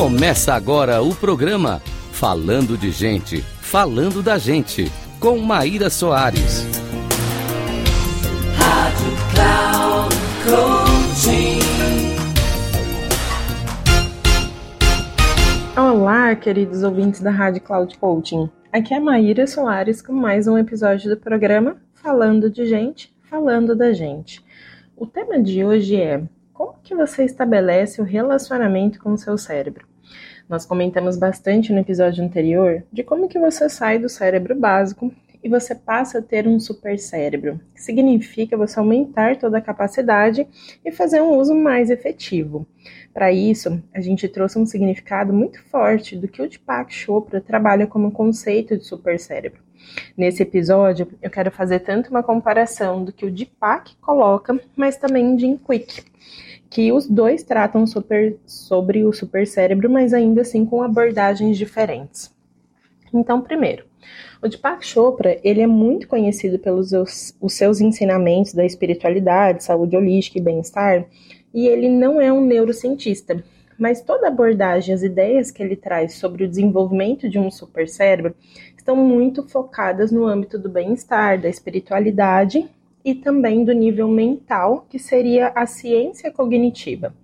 Começa agora o programa Falando de Gente, Falando da Gente, com Mayra Soares. Rádio Cloud Coaching. Olá, queridos ouvintes da Rádio Cloud Coaching. Aqui é Mayra Soares com mais um episódio do programa Falando de Gente, Falando da Gente. O tema de hoje é: como que você estabelece o relacionamento com o seu cérebro? Nós comentamos bastante no episódio anterior de como que você sai do cérebro básico e você passa a ter um super cérebro, que significa você aumentar toda a capacidade e fazer um uso mais efetivo. Para isso, a gente trouxe um significado muito forte do que o Deepak Chopra trabalha como conceito de super cérebro. Nesse episódio, eu quero fazer tanto uma comparação do que o Deepak coloca, mas também o Jim Kwik, que os dois tratam sobre o supercérebro, mas ainda assim com abordagens diferentes. Então, primeiro, o Deepak Chopra, ele é muito conhecido pelos seus ensinamentos da espiritualidade, saúde holística e bem-estar, e ele não é um neurocientista, mas toda a abordagem, as ideias que ele traz sobre o desenvolvimento de um supercérebro estão muito focadas no âmbito do bem-estar, da espiritualidade e também do nível mental, que seria a ciência cognitiva.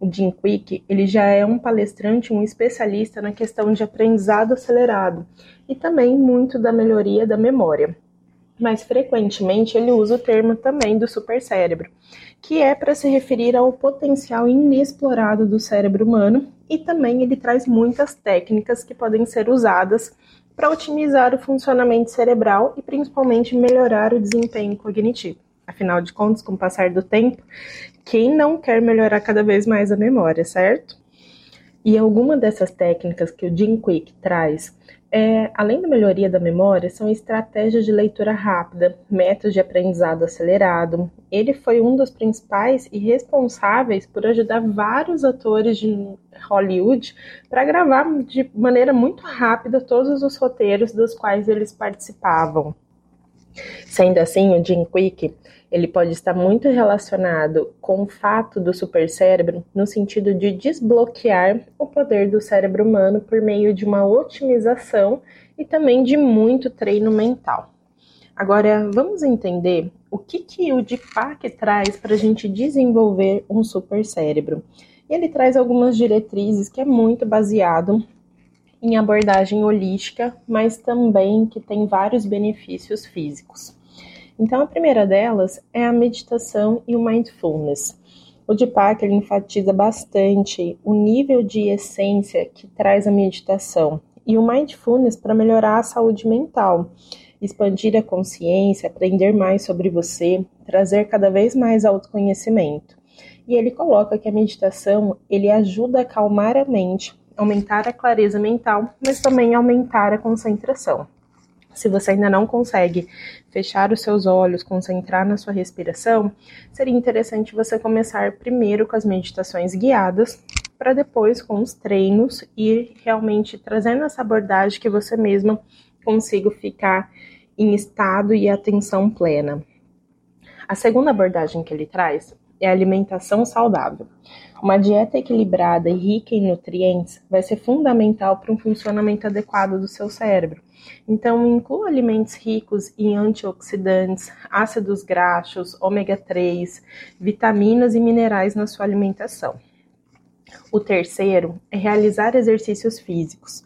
O Jim Kwik, ele já é um palestrante, um especialista na questão de aprendizado acelerado e também muito da melhoria da memória. Mas frequentemente ele usa o termo também do supercérebro, que é para se referir ao potencial inexplorado do cérebro humano, e também ele traz muitas técnicas que podem ser usadas para otimizar o funcionamento cerebral e principalmente melhorar o desempenho cognitivo. Afinal de contas, com o passar do tempo, quem não quer melhorar cada vez mais a memória, certo? E alguma dessas técnicas que o Jim Kwik traz, além da melhoria da memória, são estratégias de leitura rápida, métodos de aprendizado acelerado. Ele foi um dos principais e responsáveis por ajudar vários atores de Hollywood para gravar de maneira muito rápida todos os roteiros dos quais eles participavam. Sendo assim, o Jim Kwik, ele pode estar muito relacionado com o fato do supercérebro no sentido de desbloquear o poder do cérebro humano por meio de uma otimização e também de muito treino mental. Agora, vamos entender o que o Deepak traz para a gente desenvolver um supercérebro. Ele traz algumas diretrizes que é muito baseado em abordagem holística, mas também que tem vários benefícios físicos. Então, a primeira delas é a meditação e o mindfulness. O Deepak enfatiza bastante o nível de essência que traz a meditação e o mindfulness para melhorar a saúde mental, expandir a consciência, aprender mais sobre você, trazer cada vez mais autoconhecimento. E ele coloca que a meditação, ele ajuda a acalmar a mente, aumentar a clareza mental, mas também aumentar a concentração. Se você ainda não consegue fechar os seus olhos, concentrar na sua respiração, seria interessante você começar primeiro com as meditações guiadas, para depois, com os treinos, ir realmente trazendo essa abordagem que você mesma consiga ficar em estado e atenção plena. A segunda abordagem que ele traz é a alimentação saudável. Uma dieta equilibrada e rica em nutrientes vai ser fundamental para um funcionamento adequado do seu cérebro. Então, inclua alimentos ricos em antioxidantes, ácidos graxos, ômega 3, vitaminas e minerais na sua alimentação. O terceiro é realizar exercícios físicos.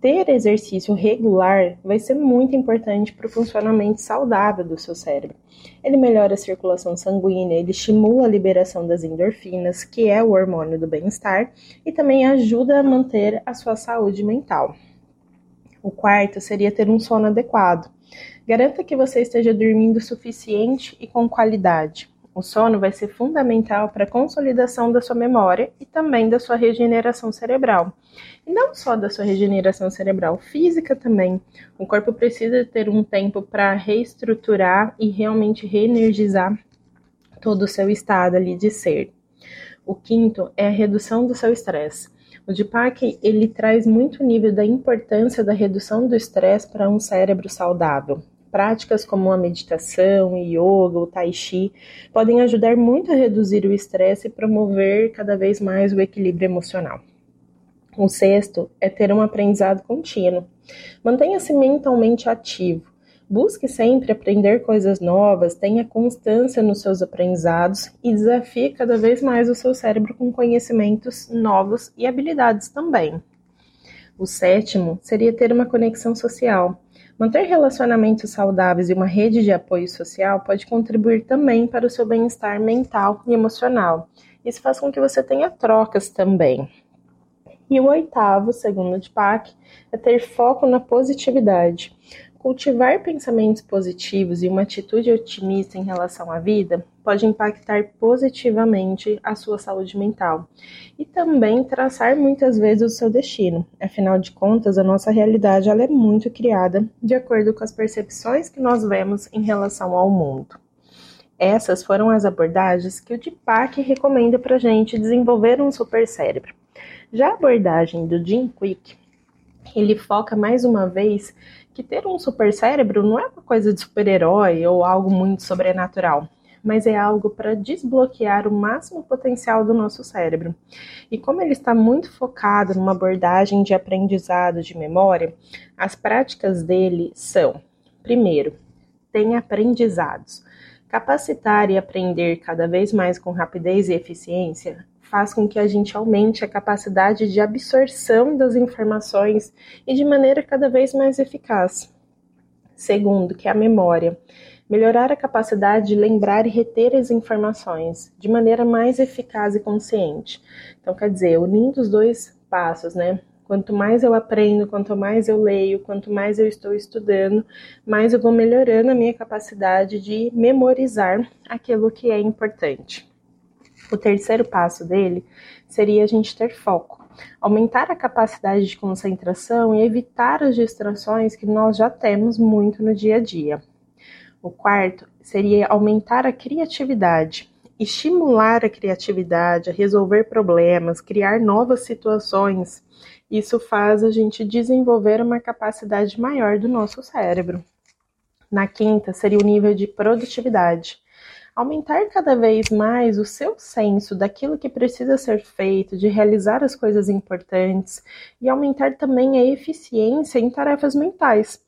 Ter exercício regular vai ser muito importante para o funcionamento saudável do seu cérebro. Ele melhora a circulação sanguínea, ele estimula a liberação das endorfinas, que é o hormônio do bem-estar, e também ajuda a manter a sua saúde mental. O quarto seria ter um sono adequado. Garanta que você esteja dormindo o suficiente e com qualidade. O sono vai ser fundamental para a consolidação da sua memória e também da sua regeneração cerebral. E não só da sua regeneração cerebral, física também. O corpo precisa ter um tempo para reestruturar e realmente reenergizar todo o seu estado ali de ser. O quinto é a redução do seu estresse. O Deepak, ele traz muito nível da importância da redução do estresse para um cérebro saudável. Práticas como a meditação, yoga, o tai chi podem ajudar muito a reduzir o estresse e promover cada vez mais o equilíbrio emocional. O sexto é ter um aprendizado contínuo. Mantenha-se mentalmente ativo. Busque sempre aprender coisas novas, tenha constância nos seus aprendizados e desafie cada vez mais o seu cérebro com conhecimentos novos e habilidades também. O sétimo seria ter uma conexão social. Manter relacionamentos saudáveis e uma rede de apoio social pode contribuir também para o seu bem-estar mental e emocional. Isso faz com que você tenha trocas também. E o oitavo, segundo o Deepak, é ter foco na positividade. Cultivar pensamentos positivos e uma atitude otimista em relação à vida pode impactar positivamente a sua saúde mental e também traçar muitas vezes o seu destino. Afinal de contas, a nossa realidade ela é muito criada de acordo com as percepções que nós vemos em relação ao mundo. Essas foram as abordagens que o Deepak recomenda para a gente desenvolver um supercérebro. Já a abordagem do Jim Kwik, ele foca mais uma vez que ter um supercérebro não é uma coisa de super-herói ou algo muito sobrenatural, mas é algo para desbloquear o máximo potencial do nosso cérebro. E como ele está muito focado numa abordagem de aprendizado de memória, as práticas dele são: primeiro, tenha aprendizados. Capacitar e aprender cada vez mais com rapidez e eficiência faz com que a gente aumente a capacidade de absorção das informações e de maneira cada vez mais eficaz. Segundo, que é a memória. Melhorar a capacidade de lembrar e reter as informações de maneira mais eficaz e consciente. Então, quer dizer, unindo os dois passos, né? Quanto mais eu aprendo, quanto mais eu leio, quanto mais eu estou estudando, mais eu vou melhorando a minha capacidade de memorizar aquilo que é importante. O terceiro passo dele seria a gente ter foco, aumentar a capacidade de concentração e evitar as distrações que nós já temos muito no dia a dia. O quarto seria aumentar a criatividade, estimular a criatividade, a resolver problemas, criar novas situações. Isso faz a gente desenvolver uma capacidade maior do nosso cérebro. Na quinta seria o nível de produtividade. Aumentar cada vez mais o seu senso daquilo que precisa ser feito, de realizar as coisas importantes e aumentar também a eficiência em tarefas mentais.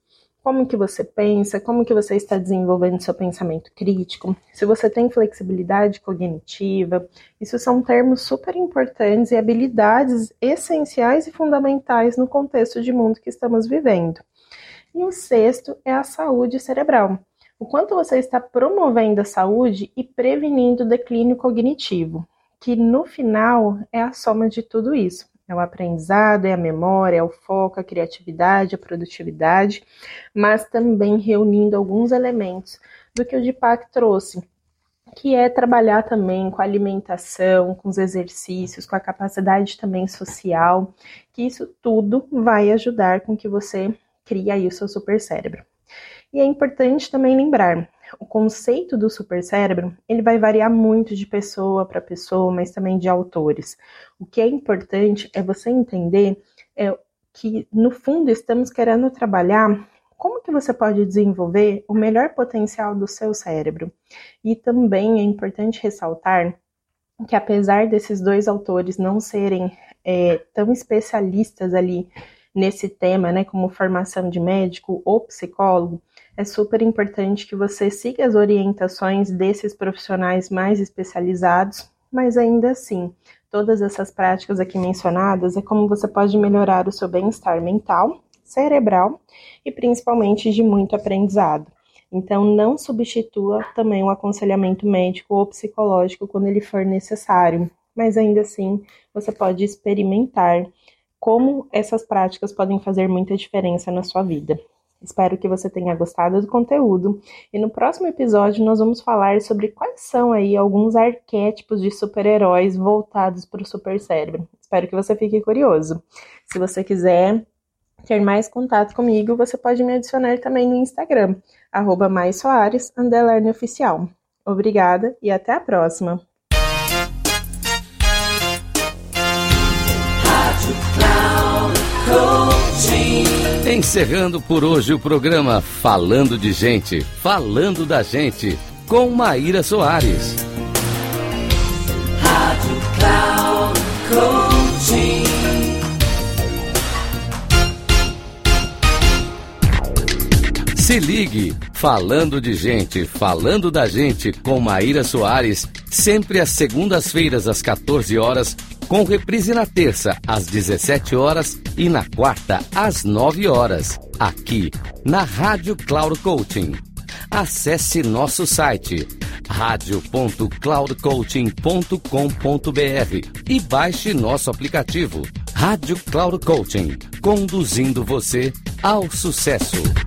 Como que você pensa, como que você está desenvolvendo seu pensamento crítico, se você tem flexibilidade cognitiva. Isso são termos super importantes e habilidades essenciais e fundamentais no contexto de mundo que estamos vivendo. E o sexto é a saúde cerebral. O quanto você está promovendo a saúde e prevenindo o declínio cognitivo, que no final é a soma de tudo isso. É o aprendizado, é a memória, é o foco, a criatividade, a produtividade, mas também reunindo alguns elementos do que o Deepak trouxe, que é trabalhar também com a alimentação, com os exercícios, com a capacidade também social, que isso tudo vai ajudar com que você crie aí o seu supercérebro. E é importante também lembrar, o conceito do supercérebro, ele vai variar muito de pessoa para pessoa, mas também de autores. O que é importante é você entender que, no fundo, estamos querendo trabalhar como que você pode desenvolver o melhor potencial do seu cérebro. E também é importante ressaltar que, apesar desses dois autores não serem tão especialistas ali nesse tema, né, como formação de médico ou psicólogo, é super importante que você siga as orientações desses profissionais mais especializados, mas ainda assim, todas essas práticas aqui mencionadas é como você pode melhorar o seu bem-estar mental, cerebral e principalmente de muito aprendizado. Então, não substitua também o aconselhamento médico ou psicológico quando ele for necessário, mas ainda assim, você pode experimentar como essas práticas podem fazer muita diferença na sua vida. Espero que você tenha gostado do conteúdo e no próximo episódio nós vamos falar sobre quais são aí alguns arquétipos de super-heróis voltados para o supercérebro. Espero que você fique curioso. Se você quiser ter mais contato comigo, você pode me adicionar também no Instagram, @maysoares_oficial. Obrigada e até a próxima! Encerrando por hoje o programa Falando de Gente, Falando da Gente, com Mayra Soares. Rádio Cloud Coaching. Se ligue, Falando de Gente, Falando da Gente, com Mayra Soares, sempre às segundas-feiras às 14 horas, com reprise na terça às 17 horas e na quarta às 9 horas, aqui na Rádio Cloud Coaching. Acesse nosso site radio.cloudcoaching.com.br e baixe nosso aplicativo Rádio Cloud Coaching, conduzindo você ao sucesso.